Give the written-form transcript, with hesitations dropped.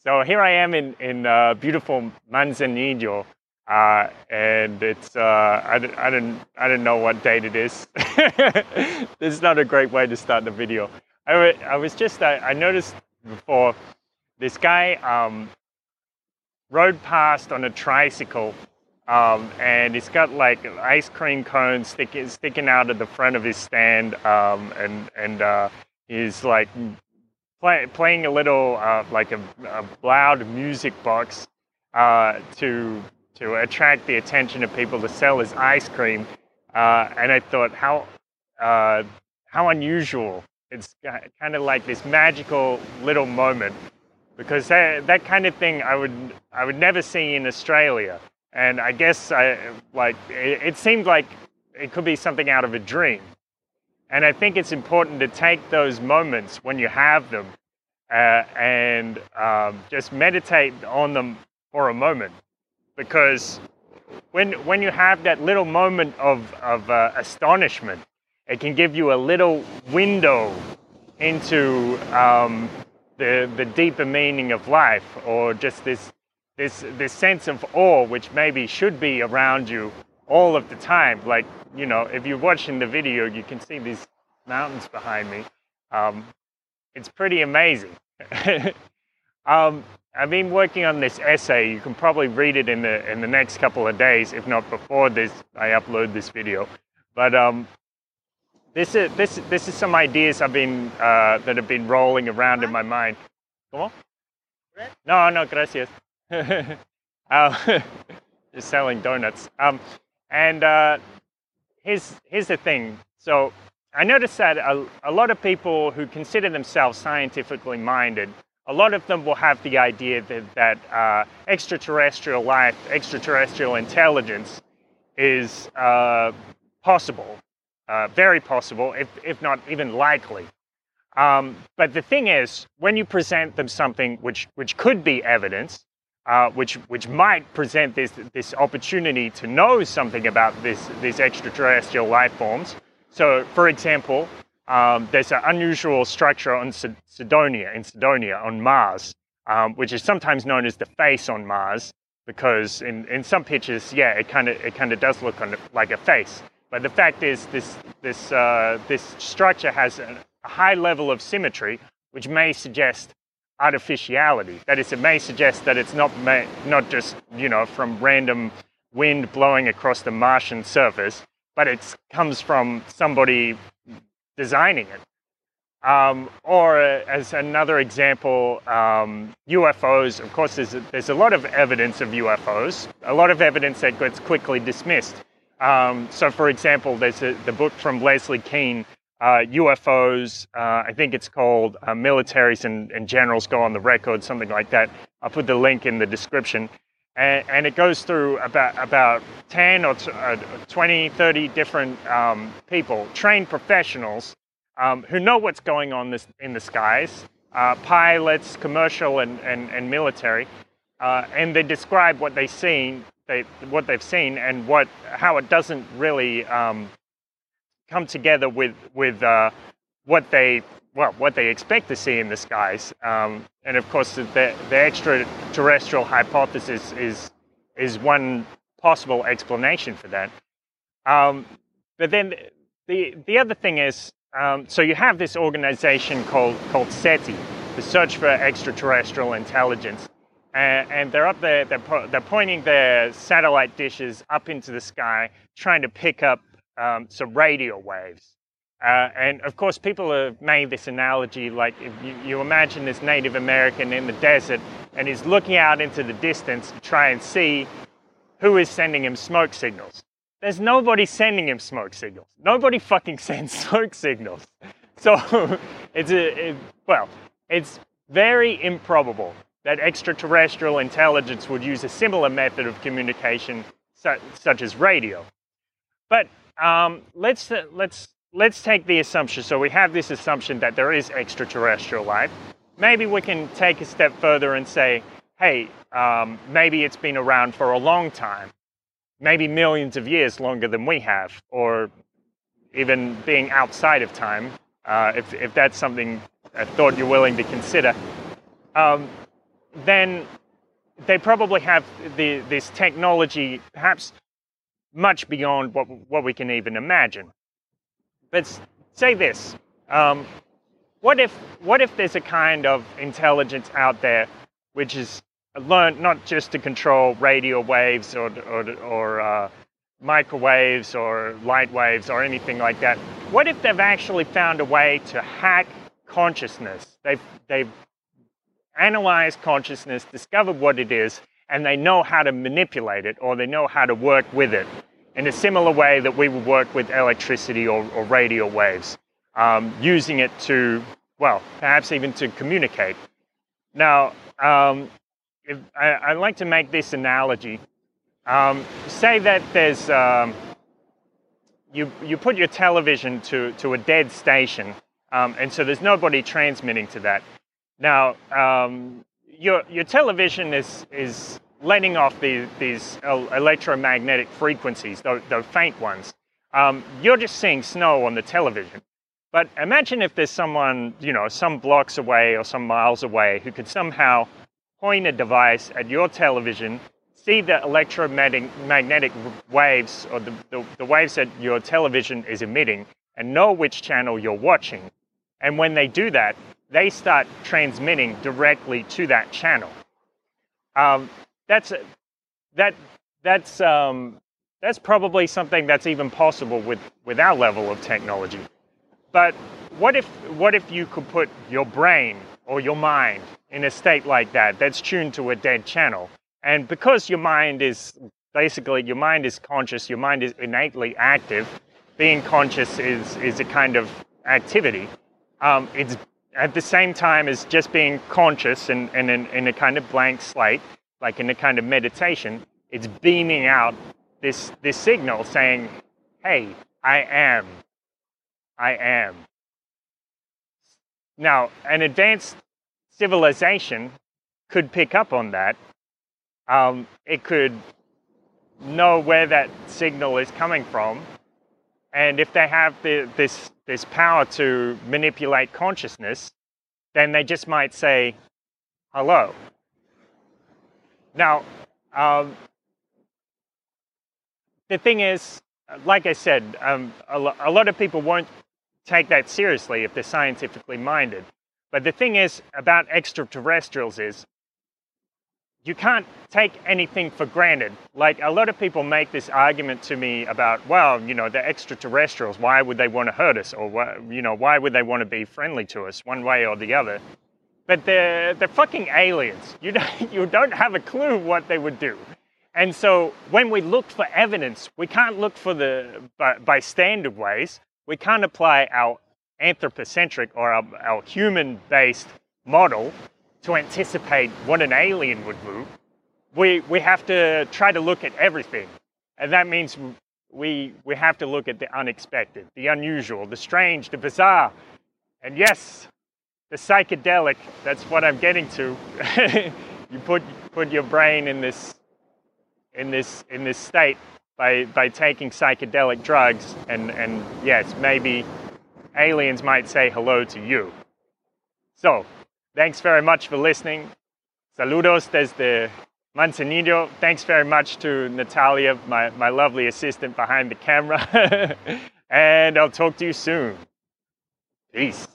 So here I am in beautiful Manzanillo, and it's I don't know what date it is. This is not a great way to start the video. I noticed before this guy rode past on a tricycle, and he's got like ice cream cones sticking out at the front of his stand, and he's like playing a little like a loud music box to attract the attention of people to sell his ice cream, and I thought how unusual. It's kind of like this magical little moment, because that kind of thing I would never see in Australia. And I guess it seemed like it could be something out of a dream. And I think it's important to take those moments when you have them and just meditate on them for a moment. Because when you have that little moment of astonishment, it can give you a little window into the deeper meaning of life, or just this sense of awe, which maybe should be around you all of the time. Like, you know, if you're watching the video, you can see these mountains behind me. It's pretty amazing. I've been working on this essay. You can probably read it in the next couple of days, if not before this, I upload this video. But this is some ideas that have been rolling around in my mind. ¿Cómo? No, gracias. Just selling donuts. And here's the thing. So I noticed that a lot of people who consider themselves scientifically minded, a lot of them will have the idea that extraterrestrial life, extraterrestrial intelligence is possible, very possible, if not even likely. But the thing is, when you present them something which could be evidence, which might present this opportunity to know something about these extraterrestrial life forms. So, for example, there's an unusual structure on Cydonia on Mars, which is sometimes known as the Face on Mars, because in some pictures, yeah, it kind of does look like a face. But the fact is, this structure has a high level of symmetry, which may suggest artificiality. That is, it may suggest that it's not just, you know, from random wind blowing across the Martian surface, but it comes from somebody designing it. Or as another example, UFOs. Of course, there's a lot of evidence of UFOs, a lot of evidence that gets quickly dismissed. So, for example, there's the book from Leslie Kean, UFOs, I think it's called Militaries and Generals Go on the Record, something like that. I'll put the link in the description. And it goes through about 10 or 20, 30 different people, trained professionals, who know what's going on in the skies, pilots, commercial and military, and they describe what they've seen, and how it doesn't really come together with what they expect to see in the skies, and of course the extraterrestrial hypothesis is one possible explanation for that. But then the other thing is, so you have this organization called SETI, the Search for Extraterrestrial Intelligence, and they're up there, they're pointing their satellite dishes up into the sky, trying to pick up some radio waves. And of course, people have made this analogy, like if you imagine this Native American in the desert and he's looking out into the distance to try and see who is sending him smoke signals. There's nobody sending him smoke signals. Nobody fucking sends smoke signals. So it's very improbable that extraterrestrial intelligence would use a similar method of communication, such as radio. But let's take the assumption. So we have this assumption that there is extraterrestrial life. Maybe we can take a step further and say, hey, maybe it's been around for a long time, maybe millions of years longer than we have, or even being outside of time, if that's something a thought you're willing to consider, then they probably have this technology perhaps much beyond what we can even imagine. But say this, what if there's a kind of intelligence out there which is learned not just to control radio waves or microwaves or light waves or anything like that? What if they've actually found a way to hack consciousness? They've analyzed consciousness, discovered what it is, and they know how to manipulate it, or they know how to work with it in a similar way that we would work with electricity or radio waves, using it to, well, perhaps even to communicate. Now, I'd like to make this analogy. Say that there's you put your television to a dead station, and so there's nobody transmitting to that. Now, your television is letting off these electromagnetic frequencies, though faint ones. You're just seeing snow on the television. But imagine if there's someone, some blocks away or some miles away, who could somehow point a device at your television, see the electromagnetic waves, or the waves that your television is emitting, and know which channel you're watching. And when they do that, they start transmitting directly to that channel. That's probably something that's even possible with our level of technology. But what if you could put your brain or your mind in a state like that, that's tuned to a dead channel? And because your mind is basically, your mind is conscious, your mind is innately active. Being conscious is a kind of activity. It's at the same time as just being conscious and in a kind of blank slate, like in a kind of meditation. It's beaming out this signal saying, hey, I am. Now, an advanced civilization could pick up on that. It could know where that signal is coming from, and if they have this power to manipulate consciousness, then they just might say, hello. Now, the thing is, like I said, a lot of people won't take that seriously if they're scientifically minded. But the thing is about extraterrestrials is, you can't take anything for granted. Like, a lot of people make this argument to me about, well, the extraterrestrials, why would they want to hurt us? Or, why would they want to be friendly to us one way or the other? But they're fucking aliens. You don't have a clue what they would do. And so when we look for evidence, we can't look for by standard ways. We can't apply our anthropocentric or our human-based model to anticipate what an alien would do. We have to try to look at everything. And that means we have to look at the unexpected, the unusual, the strange, the bizarre, and yes, the psychedelic. That's what I'm getting to. You put your brain in this state by taking psychedelic drugs, and yes, maybe aliens might say hello to you. So, thanks very much for listening. Saludos desde Manzanillo. Thanks very much to Natalia, my lovely assistant behind the camera. And I'll talk to you soon. Peace.